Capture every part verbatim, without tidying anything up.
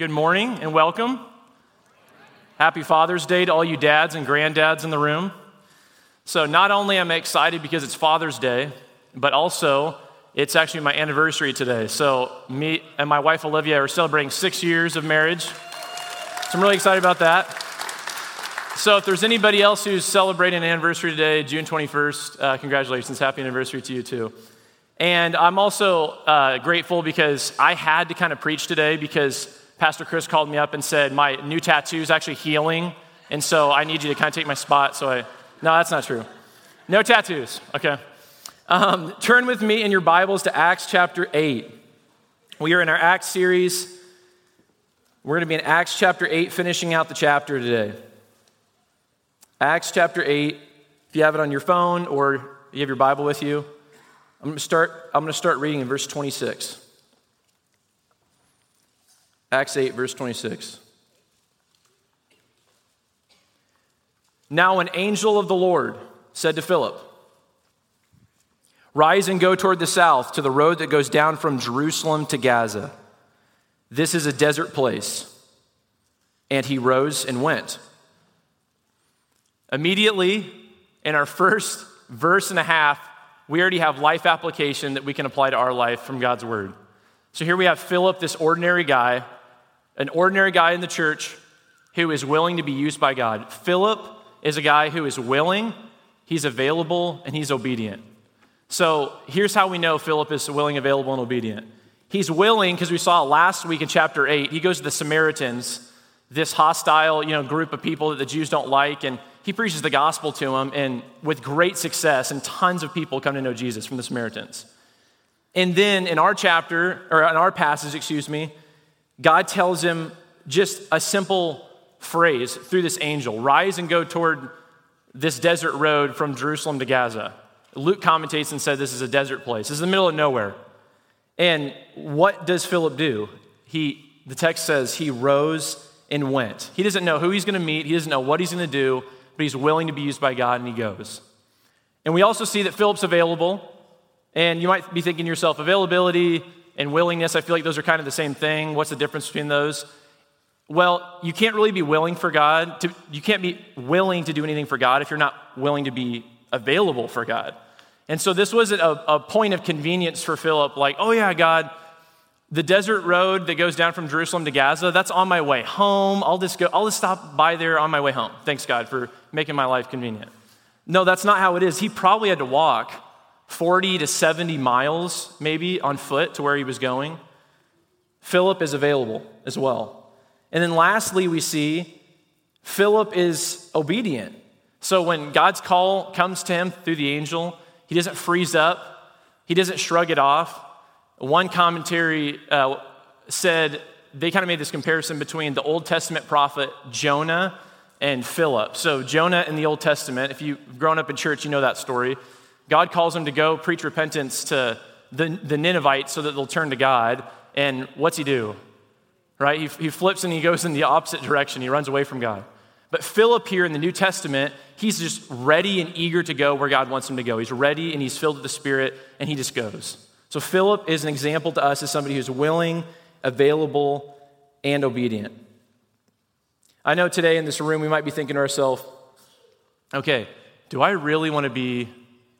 Good morning and welcome. Happy Father's Day to all you dads and granddads in the room. So not only am I excited because it's Father's Day, but also it's actually my anniversary today. So me and my wife Olivia are celebrating six years of marriage. So I'm really excited about that. So if there's anybody else who's celebrating an anniversary today, June twenty-first, uh, congratulations. Happy anniversary to you too. And I'm also uh, grateful because I had to kind of preach today because Pastor Chris called me up and said, my new tattoo is actually healing. And so I need you to kind of take my spot. So I, no, that's not true. No tattoos. Okay. Um, turn with me in your Bibles to Acts chapter eight. We are in our Acts series. We're going to be in Acts chapter eight, finishing out the chapter today. Acts chapter eight, if you have it on your phone or you have your Bible with you, I'm going to start, I'm going to start reading in verse twenty-six. Acts eight, verse twenty-six. Now an angel of the Lord said to Philip, "Rise and go toward the south to the road that goes down from Jerusalem to Gaza. This is a desert place." And he rose and went. Immediately, in our first verse and a half, we already have life application that we can apply to our life from God's word. So here we have Philip, this ordinary guy, an ordinary guy in the church who is willing to be used by God. Philip is a guy who is willing, he's available, and he's obedient. So here's how we know Philip is willing, available, and obedient. He's willing because we saw last week in chapter eight, he goes to the Samaritans, this hostile, you know, group of people that the Jews don't like, and he preaches the gospel to them, and with great success, and tons of people come to know Jesus from the Samaritans. And then in our chapter, or in our passage, excuse me, God tells him just a simple phrase through this angel, "Rise and go toward this desert road from Jerusalem to Gaza." Luke commentates and said this is a desert place. This is the middle of nowhere. And what does Philip do? He, the text says, he rose and went. He doesn't know who he's going to meet. He doesn't know what he's going to do. But he's willing to be used by God, and he goes. And we also see that Philip's available, and you might be thinking to yourself, availability and willingness, I feel like those are kind of the same thing. What's the difference between those? Well, you can't really be willing for God. To, you can't be willing to do anything for God if you're not willing to be available for God. And so this wasn't a, a point of convenience for Philip, like, oh yeah, God, the desert road that goes down from Jerusalem to Gaza, that's on my way home. I'll just go, I'll just stop by there on my way home. Thanks, God, for making my life convenient. No, that's not how it is. He probably had to walk forty to seventy miles, maybe, on foot to where he was going. Philip is available as well. And then lastly, we see Philip is obedient. So when God's call comes to him through the angel, he doesn't freeze up. He doesn't shrug it off. One commentary uh, said, they kind of made this comparison between the Old Testament prophet Jonah and Philip. So Jonah in the Old Testament, if you've grown up in church, you know that story. God calls him to go preach repentance to the, the Ninevites so that they'll turn to God. And what's he do? Right? He, he flips and he goes in the opposite direction. He runs away from God. But Philip here in the New Testament, he's just ready and eager to go where God wants him to go. He's ready and he's filled with the Spirit and he just goes. So Philip is an example to us as somebody who's willing, available, and obedient. I know today in this room we might be thinking to ourselves, okay, do I really want to be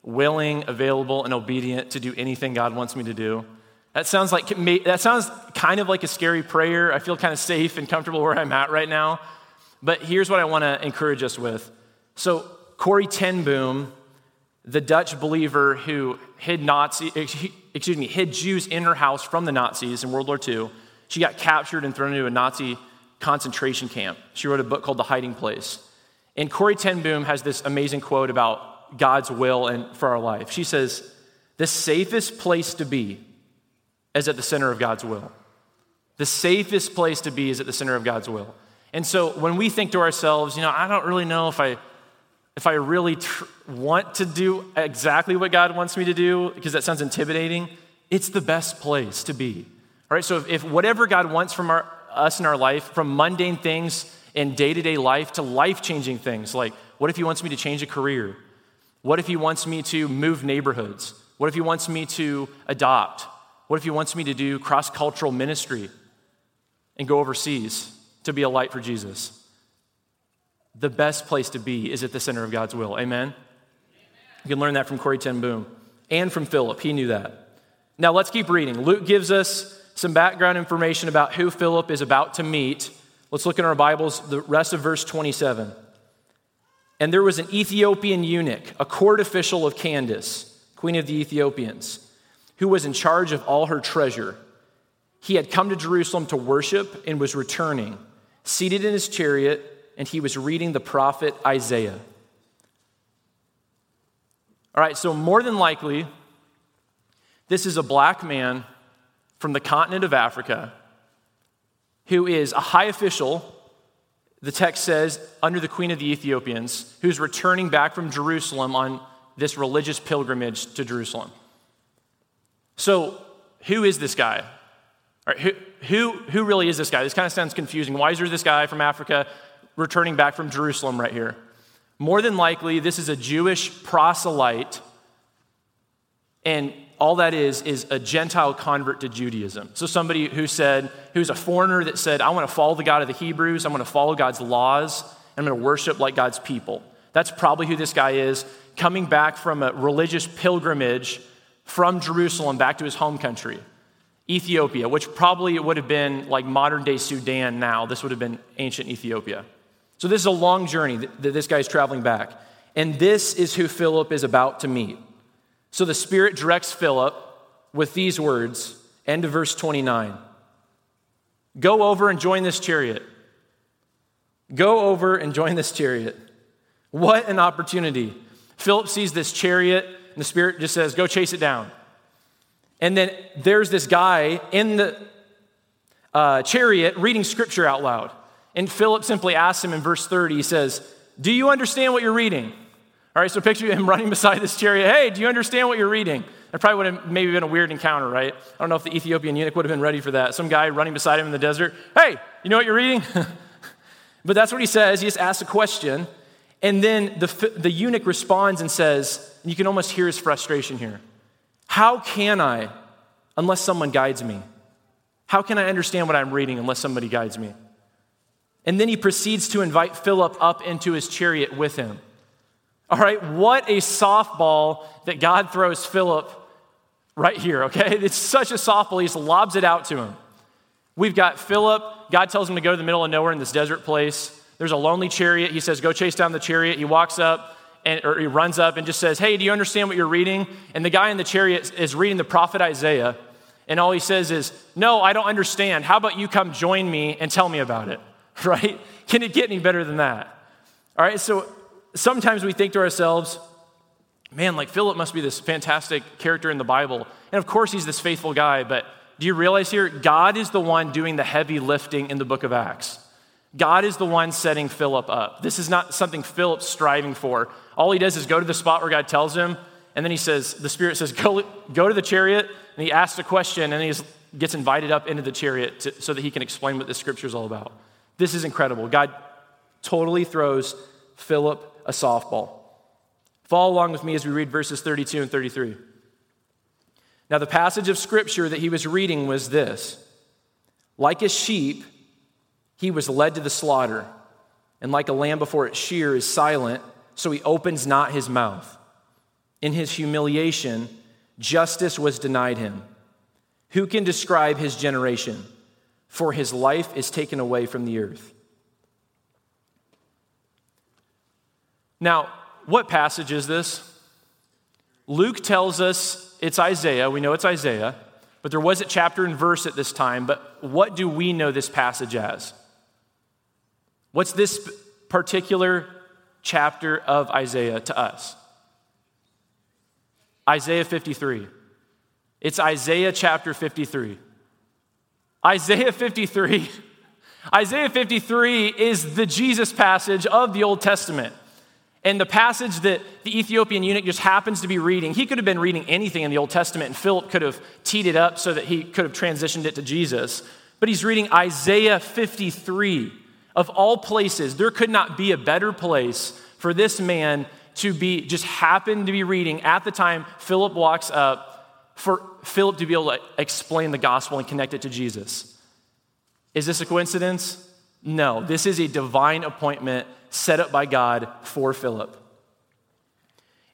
willing, available, and obedient to do anything God wants me to do? That sounds like that sounds kind of like a scary prayer. I feel kind of safe and comfortable where I'm at right now. But here's what I want to encourage us with. So Corrie Ten Boom, the Dutch believer who hid Nazi, excuse me, hid Jews in her house from the Nazis in World War Two. She got captured and thrown into a Nazi concentration camp. She wrote a book called The Hiding Place. And Corrie Ten Boom has this amazing quote about God's will and for our life. She says, "The safest place to be is at the center of God's will." The safest place to be is at the center of God's will. And so when we think to ourselves, you know, I don't really know if I If I really tr- want to do exactly what God wants me to do, because that sounds intimidating, it's the best place to be. All right, so if, if whatever God wants from our, us in our life, from mundane things in day-to-day life to life-changing things, like what if he wants me to change a career? What if he wants me to move neighborhoods? What if he wants me to adopt? What if he wants me to do cross-cultural ministry? and go overseas to be a light for Jesus. The best place to be is at the center of God's will. Amen? Amen. You can learn that from Corrie Ten Boom and from Philip. He knew that. Now let's keep reading. Luke gives us some background information about who Philip is about to meet. Let's look in our Bibles, the rest of verse twenty-seven. And there was an Ethiopian eunuch, a court official of Candace, queen of the Ethiopians, who was in charge of all her treasure. He had come to Jerusalem to worship and was returning, seated in his chariot, and he was reading the prophet Isaiah. All right, so more than likely, this is a black man from the continent of Africa who is a high official, the text says, under the queen of the Ethiopians, who's returning back from Jerusalem on this religious pilgrimage to Jerusalem. So who is this guy? All right, who, who, who really is this guy? This kind of sounds confusing. Why is there this guy from Africa returning back from Jerusalem right here? More than likely, this is a Jewish proselyte, and all that is is a Gentile convert to Judaism. So somebody who said, who's a foreigner that said, I want to follow the God of the Hebrews, I'm going to follow God's laws, and I'm going to worship like God's people. That's probably who this guy is, coming back from a religious pilgrimage from Jerusalem back to his home country, Ethiopia, which probably would have been like modern-day Sudan now. This would have been ancient Ethiopia. So this is a long journey that this guy is traveling back. And this is who Philip is about to meet. So the Spirit directs Philip with these words, end of verse twenty-nine. Go over and join this chariot. Go over and join this chariot. What an opportunity. Philip sees this chariot, and the Spirit just says, go chase it down. And then there's this guy in the uh, chariot reading scripture out loud. And Philip simply asks him in verse thirty, he says, do you understand what you're reading? All right, so picture him running beside this chariot. Hey, do you understand what you're reading? That probably would have maybe been a weird encounter, right? I don't know if the Ethiopian eunuch would have been ready for that. Some guy running beside him in the desert. Hey, you know what you're reading? But that's what he says. He just asks a question. And then the, the eunuch responds and says, and you can almost hear his frustration here. How can I, unless someone guides me? How can I understand what I'm reading unless somebody guides me? And then he proceeds to invite Philip up into his chariot with him. All right, what a softball that God throws Philip right here, okay? It's such a softball, he just lobs it out to him. We've got Philip, God tells him to go to the middle of nowhere in this desert place. There's a lonely chariot. He says, go chase down the chariot. He walks up, and, or he runs up and just says, hey, do you understand what you're reading? And the guy in the chariot is reading the prophet Isaiah, and all he says is, no, I don't understand. How about you come join me and tell me about it? Right? Can it get any better than that? All right, so sometimes we think to ourselves, man, like Philip must be this fantastic character in the Bible. And of course he's this faithful guy, but do you realize here, God is the one doing the heavy lifting in the book of Acts. God is the one setting Philip up. This is not something Philip's striving for. All he does is go to the spot where God tells him, and then he says, the Spirit says, go, go to the chariot, and he asks a question, and he gets invited up into the chariot to, so that he can explain what the scripture is all about. This is incredible. God totally throws Philip a softball. Follow along with me as we read verses thirty-two and thirty-three. Now, the passage of scripture that he was reading was this. Like a sheep, he was led to the slaughter, and like a lamb before its shear is silent, so he opens not his mouth. In his humiliation, justice was denied him. Who can describe his generation? For his life is taken away from the earth. Now, what passage is this? Luke tells us it's Isaiah. We know it's Isaiah, but there wasn't chapter and verse at this time. But what do we know this passage as? What's this particular chapter of Isaiah to us? Isaiah fifty-three. It's Isaiah chapter fifty-three. Isaiah fifty-three. Isaiah fifty-three is the Jesus passage of the Old Testament. And the passage that the Ethiopian eunuch just happens to be reading, he could have been reading anything in the Old Testament, and Philip could have teed it up so that he could have transitioned it to Jesus. But he's reading Isaiah fifty-three. Of all places, there could not be a better place for this man to be, just happen to be reading at the time Philip walks up, for Philip to be able to explain the gospel and connect it to Jesus. Is this a coincidence? No, this is a divine appointment set up by God for Philip.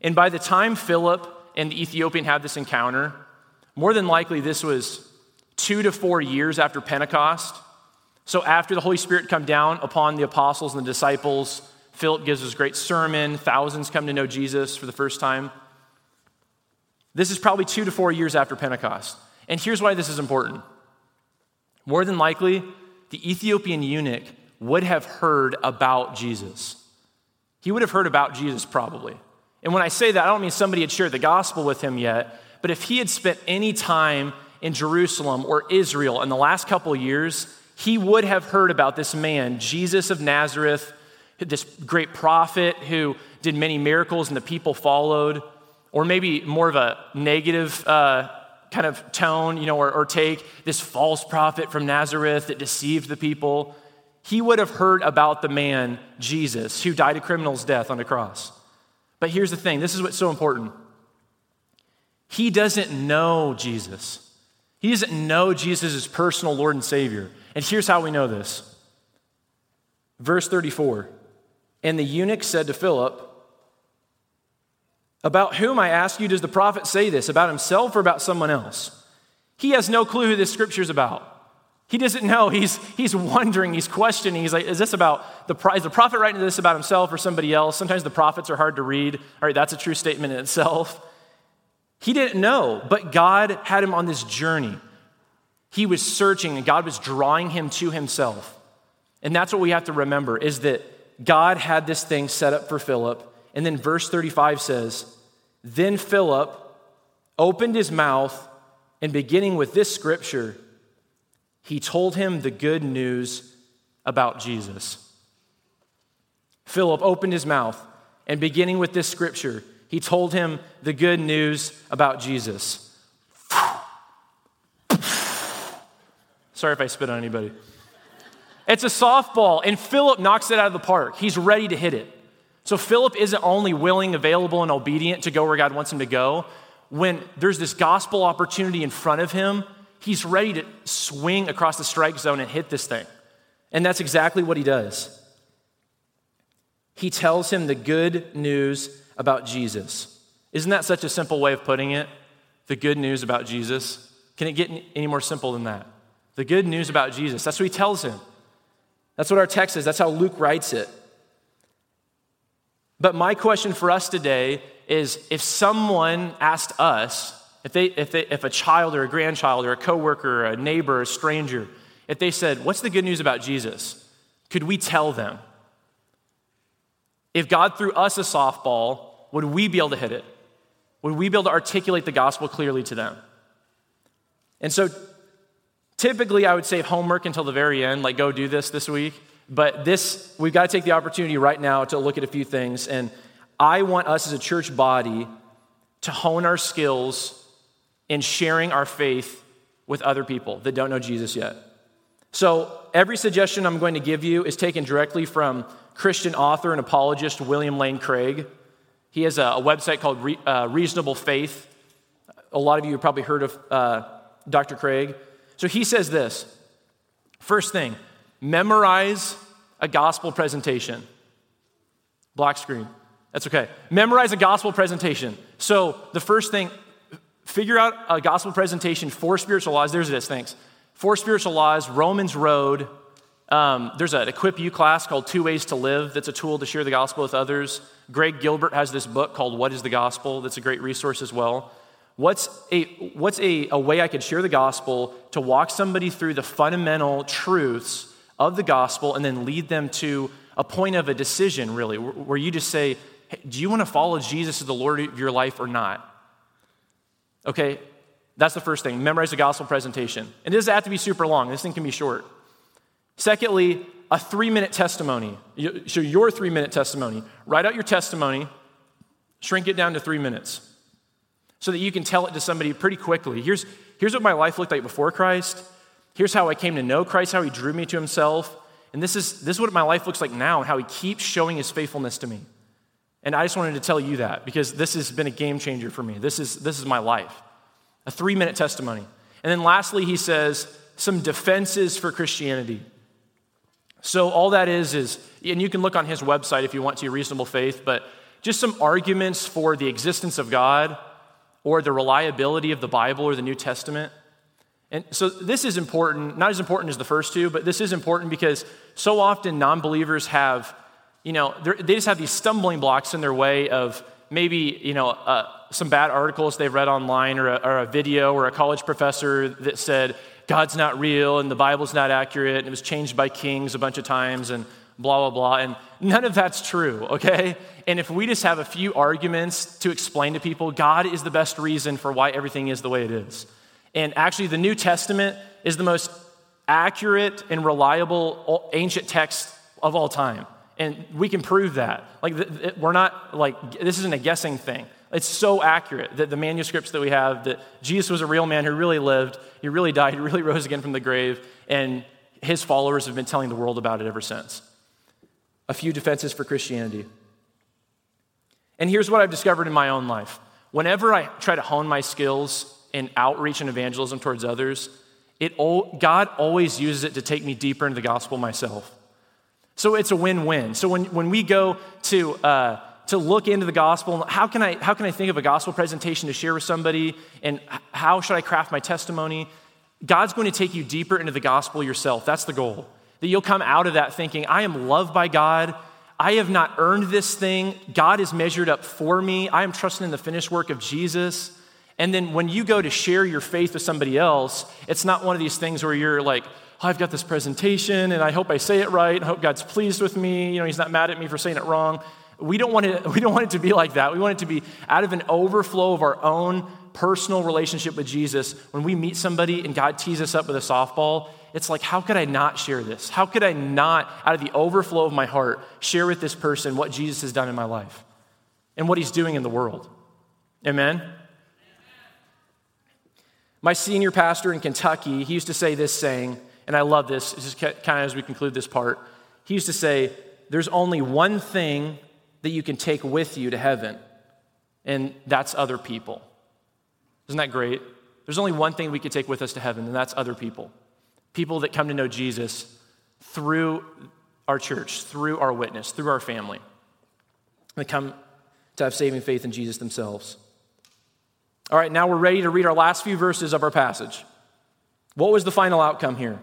And by the time Philip and the Ethiopian had this encounter, more than likely this was two to four years after Pentecost. So after the Holy Spirit come down upon the apostles and the disciples, Philip gives this great sermon, thousands come to know Jesus for the first time. This is probably two to four years after Pentecost. And here's why this is important. More than likely, the Ethiopian eunuch would have heard about Jesus. He would have heard about Jesus probably. And when I say that, I don't mean somebody had shared the gospel with him yet, but if he had spent any time in Jerusalem or Israel in the last couple of years, he would have heard about this man, Jesus of Nazareth, this great prophet who did many miracles and the people followed, or maybe more of a negative uh kind of tone, you know, or, or take this false prophet from Nazareth that deceived the people. He would have heard about the man, Jesus, who died a criminal's death on the cross. But here's the thing, this is what's so important. He doesn't know Jesus. He doesn't know Jesus as personal Lord and Savior. And here's how we know this. Verse thirty-four, and the eunuch said to Philip, "About whom, I ask you, does the prophet say this, about himself or about someone else?" He has no clue who this scripture is about. He doesn't know. He's, he's wondering. He's questioning. He's like, is this about, the is the prophet writing this about himself or somebody else? Sometimes the prophets are hard to read. All right, that's a true statement in itself. He didn't know, but God had him on this journey. He was searching, and God was drawing him to himself. And that's what we have to remember, is that God had this thing set up for Philip. And then verse thirty-five says, then Philip opened his mouth, and beginning with this scripture, he told him the good news about Jesus. Philip opened his mouth, and beginning with this scripture, he told him the good news about Jesus. Sorry if I spit on anybody. It's a softball, and Philip knocks it out of the park. He's ready to hit it. So Philip isn't only willing, available, and obedient to go where God wants him to go. When there's this gospel opportunity in front of him, he's ready to swing across the strike zone and hit this thing. And that's exactly what he does. He tells him the good news about Jesus. Isn't that such a simple way of putting it? The good news about Jesus. Can it get any more simple than that? The good news about Jesus. That's what he tells him. That's what our text is. That's how Luke writes it. But my question for us today is, if someone asked us, if they, if they, if a child or a grandchild or a coworker or a neighbor or a stranger, if they said, what's the good news about Jesus? Could we tell them? If God threw us a softball, would we be able to hit it? Would we be able to articulate the gospel clearly to them? And so typically I would save homework until the very end, like go do this this week. But this, we've got to take the opportunity right now to look at a few things. And I want us as a church body to hone our skills in sharing our faith with other people that don't know Jesus yet. So every suggestion I'm going to give you is taken directly from Christian author and apologist William Lane Craig. He has a website called Re, uh, Reasonable Faith. A lot of you have probably heard of uh, Doctor Craig. So he says this, first thing, memorize a gospel presentation. Black screen. That's okay. Memorize a gospel presentation. So the first thing, figure out a gospel presentation for spiritual laws. There's this, thanks. For spiritual laws, Romans Road. Um, there's an Equip You class called Two Ways to Live that's a tool to share the gospel with others. Greg Gilbert has this book called What is the Gospel? That's a great resource as well. What's a what's a, a way I could share the gospel to walk somebody through the fundamental truths of the gospel and then lead them to a point of a decision, really, where you just say, hey, do you want to follow Jesus as the Lord of your life or not? Okay, that's the first thing. Memorize the gospel presentation. And it doesn't have to be super long. This thing can be short. Secondly, a three-minute testimony. So your three-minute testimony. Write out your testimony, shrink it down to three minutes so that you can tell it to somebody pretty quickly. Here's, here's what my life looked like before Christ. Here's how I came to know Christ, how he drew me to himself. And this is this is what my life looks like now and how he keeps showing his faithfulness to me. And I just wanted to tell you that because this has been a game changer for me. This is, this is my life. A three-minute testimony. And then lastly, he says, some defenses for Christianity. So all that is is, and you can look on his website if you want to, Reasonable Faith, but just some arguments for the existence of God or the reliability of the Bible or the New Testament. And so this is important, not as important as the first two, but this is important because so often non-believers have, you know, they just have these stumbling blocks in their way of maybe, you know, uh, some bad articles they've read online or a, or a video or a college professor that said, God's not real and the Bible's not accurate and it was changed by kings a bunch of times and blah, blah, blah. And none of that's true, okay? And if we just have a few arguments to explain to people, God is the best reason for why everything is the way it is. And actually, the New Testament is the most accurate and reliable ancient text of all time. And we can prove that. Like, we're not, like, this isn't a guessing thing. It's so accurate that the manuscripts that we have, that Jesus was a real man who really lived, he really died, he really rose again from the grave, and his followers have been telling the world about it ever since. A few defenses for Christianity. And here's what I've discovered in my own life. Whenever I try to hone my skills in outreach and evangelism towards others, it all, God always uses it to take me deeper into the gospel myself. So it's a win-win. So when, when we go to uh, to look into the gospel, how can I how can I think of a gospel presentation to share with somebody, and how should I craft my testimony? God's going to take you deeper into the gospel yourself. That's the goal. That you'll come out of that thinking, I am loved by God. I have not earned this thing. God is measured up for me. I am trusting in the finished work of Jesus. And then when you go to share your faith with somebody else, it's not one of these things where you're like, oh, I've got this presentation and I hope I say it right. I hope God's pleased with me. You know, he's not mad at me for saying it wrong. We don't want it, we don't want it to be like that. We want it to be out of an overflow of our own personal relationship with Jesus. When we meet somebody and God tees us up with a softball, it's like, how could I not share this? How could I not, out of the overflow of my heart, share with this person what Jesus has done in my life and what he's doing in the world? Amen? My senior pastor in Kentucky, he used to say this saying, and I love this, just kind of as we conclude this part. He used to say, there's only one thing that you can take with you to heaven, and that's other people. Isn't that great? There's only one thing we can take with us to heaven, and that's other people. People that come to know Jesus through our church, through our witness, through our family. They come to have saving faith in Jesus themselves. All right, now we're ready to read our last few verses of our passage. What was the final outcome here?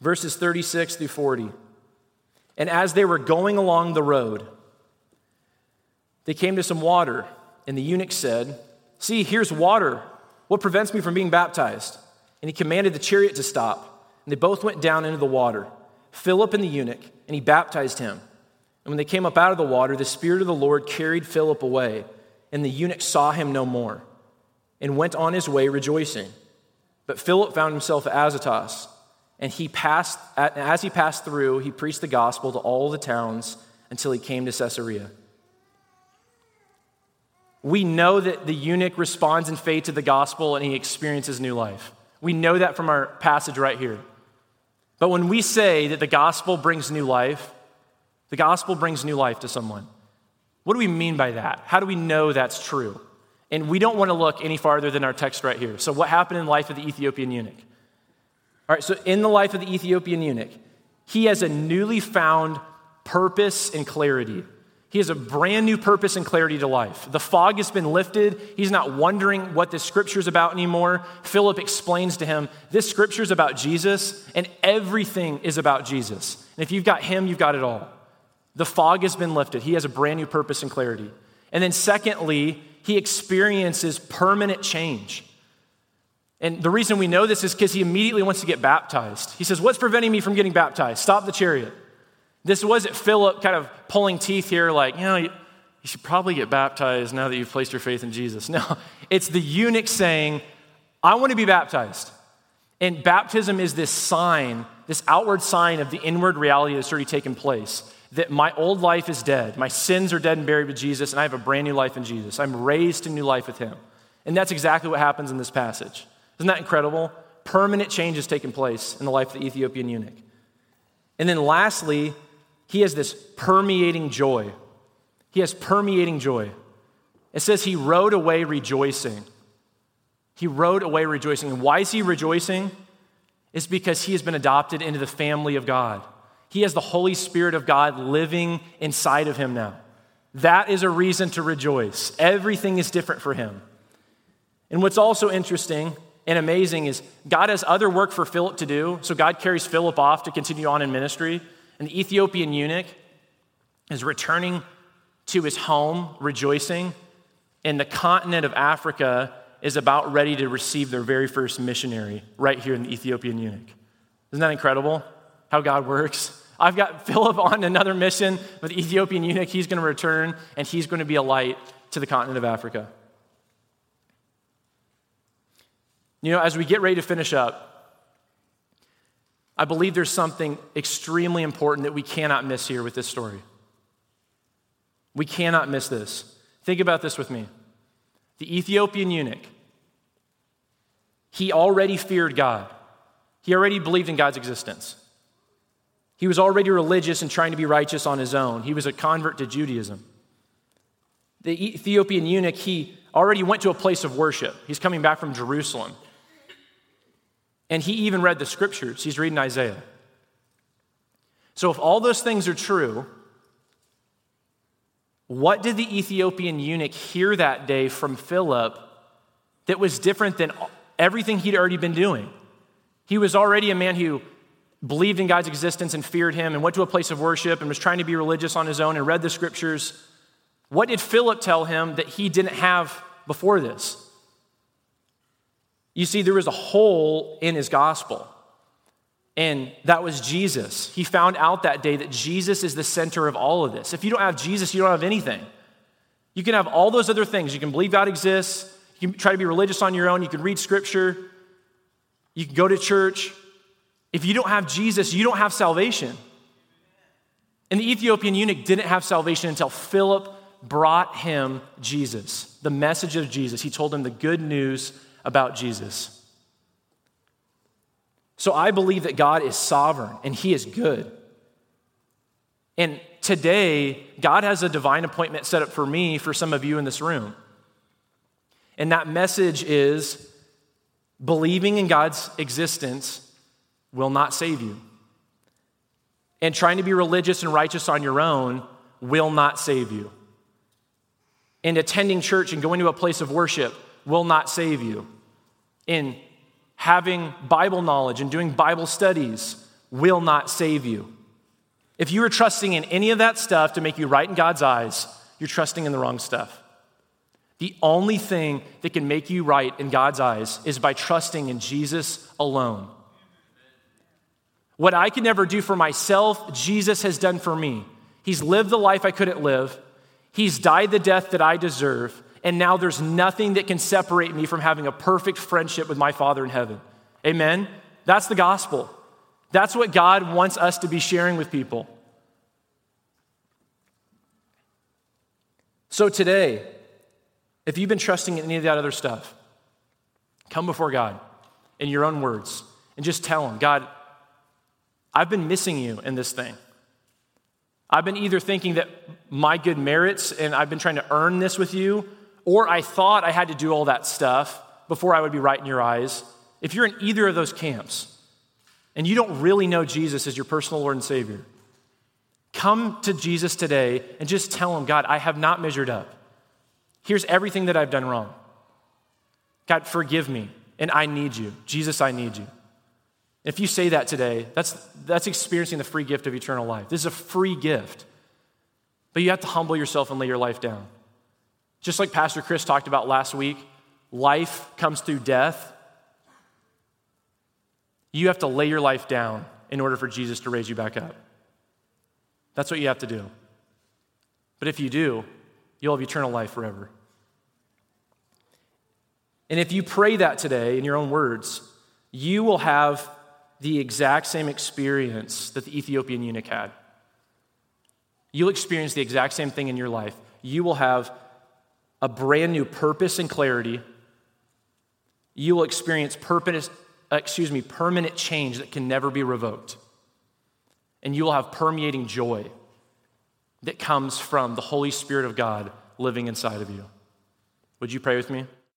Verses thirty-six through forty. And as they were going along the road, they came to some water, and the eunuch said, see, here's water. What prevents me from being baptized? And he commanded the chariot to stop, and they both went down into the water, Philip and the eunuch, and he baptized him. And when they came up out of the water, the Spirit of the Lord carried Philip away, and the eunuch saw him no more, and went on his way rejoicing. But Philip found himself at Azotus, and he passed, as he passed through, he preached the gospel to all the towns until he came to Caesarea. We know that the eunuch responds in faith to the gospel and he experiences new life. We know that from our passage right here. But when we say that the gospel brings new life, the gospel brings new life to someone. What do we mean by that? How do we know that's true? And we don't want to look any farther than our text right here. So what happened in the life of the Ethiopian eunuch? All right, so in the life of the Ethiopian eunuch, he has a newly found purpose and clarity. He has a brand new purpose and clarity to life. The fog has been lifted. He's not wondering what this scripture is about anymore. Philip explains to him, this scripture is about Jesus, and everything is about Jesus. And if you've got him, you've got it all. The fog has been lifted. He has a brand new purpose and clarity. And then secondly, he experiences permanent change. And the reason we know this is because he immediately wants to get baptized. He says, what's preventing me from getting baptized? Stop the chariot. This wasn't Philip kind of pulling teeth here like, you know, you, you should probably get baptized now that you've placed your faith in Jesus. No, it's the eunuch saying, I want to be baptized. And baptism is this sign, this outward sign of the inward reality that's already taken place, that my old life is dead. My sins are dead and buried with Jesus, and I have a brand new life in Jesus. I'm raised to new life with him. And that's exactly what happens in this passage. Isn't that incredible? Permanent change has taken place in the life of the Ethiopian eunuch. And then lastly, he has this permeating joy. He has permeating joy. It says he rode away rejoicing. He rode away rejoicing. And why is he rejoicing? It's because he has been adopted into the family of God. He has the Holy Spirit of God living inside of him now. That is a reason to rejoice. Everything is different for him. And what's also interesting and amazing is God has other work for Philip to do. So God carries Philip off to continue on in ministry. And the Ethiopian eunuch is returning to his home, rejoicing. And the continent of Africa is about ready to receive their very first missionary right here in the Ethiopian eunuch. Isn't that incredible how God works? I've got Philip on another mission with the Ethiopian eunuch. He's going to return, and he's going to be a light to the continent of Africa. You know, as we get ready to finish up, I believe there's something extremely important that we cannot miss here with this story. We cannot miss this. Think about this with me. The Ethiopian eunuch, he already feared God. He already believed in God's existence. He was already religious and trying to be righteous on his own. He was a convert to Judaism. The Ethiopian eunuch, he already went to a place of worship. He's coming back from Jerusalem. And he even read the scriptures. He's reading Isaiah. So if all those things are true, what did the Ethiopian eunuch hear that day from Philip that was different than everything he'd already been doing? He was already a man who believed in God's existence and feared him and went to a place of worship and was trying to be religious on his own and read the scriptures. What did Philip tell him that he didn't have before this? You see, there was a hole in his gospel, and that was Jesus. He found out that day that Jesus is the center of all of this. If you don't have Jesus, you don't have anything. You can have all those other things. You can believe God exists. You can try to be religious on your own. You can read scripture. You can go to church. If you don't have Jesus, you don't have salvation. And the Ethiopian eunuch didn't have salvation until Philip brought him Jesus, the message of Jesus. He told him the good news about Jesus. So I believe that God is sovereign and he is good. And today, God has a divine appointment set up for me, for some of you in this room. And that message is believing in God's existence will not save you. And trying to be religious and righteous on your own will not save you. And attending church and going to a place of worship will not save you. And having Bible knowledge and doing Bible studies will not save you. If you are trusting in any of that stuff to make you right in God's eyes, you're trusting in the wrong stuff. The only thing that can make you right in God's eyes is by trusting in Jesus alone. What I could never do for myself, Jesus has done for me. He's lived the life I couldn't live. He's died the death that I deserve. And now there's nothing that can separate me from having a perfect friendship with my Father in heaven. Amen? That's the gospel. That's what God wants us to be sharing with people. So today, if you've been trusting in any of that other stuff, come before God in your own words and just tell him, God, I've been missing you in this thing. I've been either thinking that my good merits and I've been trying to earn this with you, or I thought I had to do all that stuff before I would be right in your eyes. If you're in either of those camps and you don't really know Jesus as your personal Lord and Savior, come to Jesus today and just tell him, God, I have not measured up. Here's everything that I've done wrong. God, forgive me, and I need you. Jesus, I need you. If you say that today, that's that's experiencing the free gift of eternal life. This is a free gift. But you have to humble yourself and lay your life down. Just like Pastor Chris talked about last week, life comes through death. You have to lay your life down in order for Jesus to raise you back up. That's what you have to do. But if you do, you'll have eternal life forever. And if you pray that today in your own words, you will have the exact same experience that the Ethiopian eunuch had. You'll experience the exact same thing in your life. You will have a brand new purpose and clarity. You will experience purpose, excuse me, permanent change that can never be revoked. And you will have permeating joy that comes from the Holy Spirit of God living inside of you. Would you pray with me?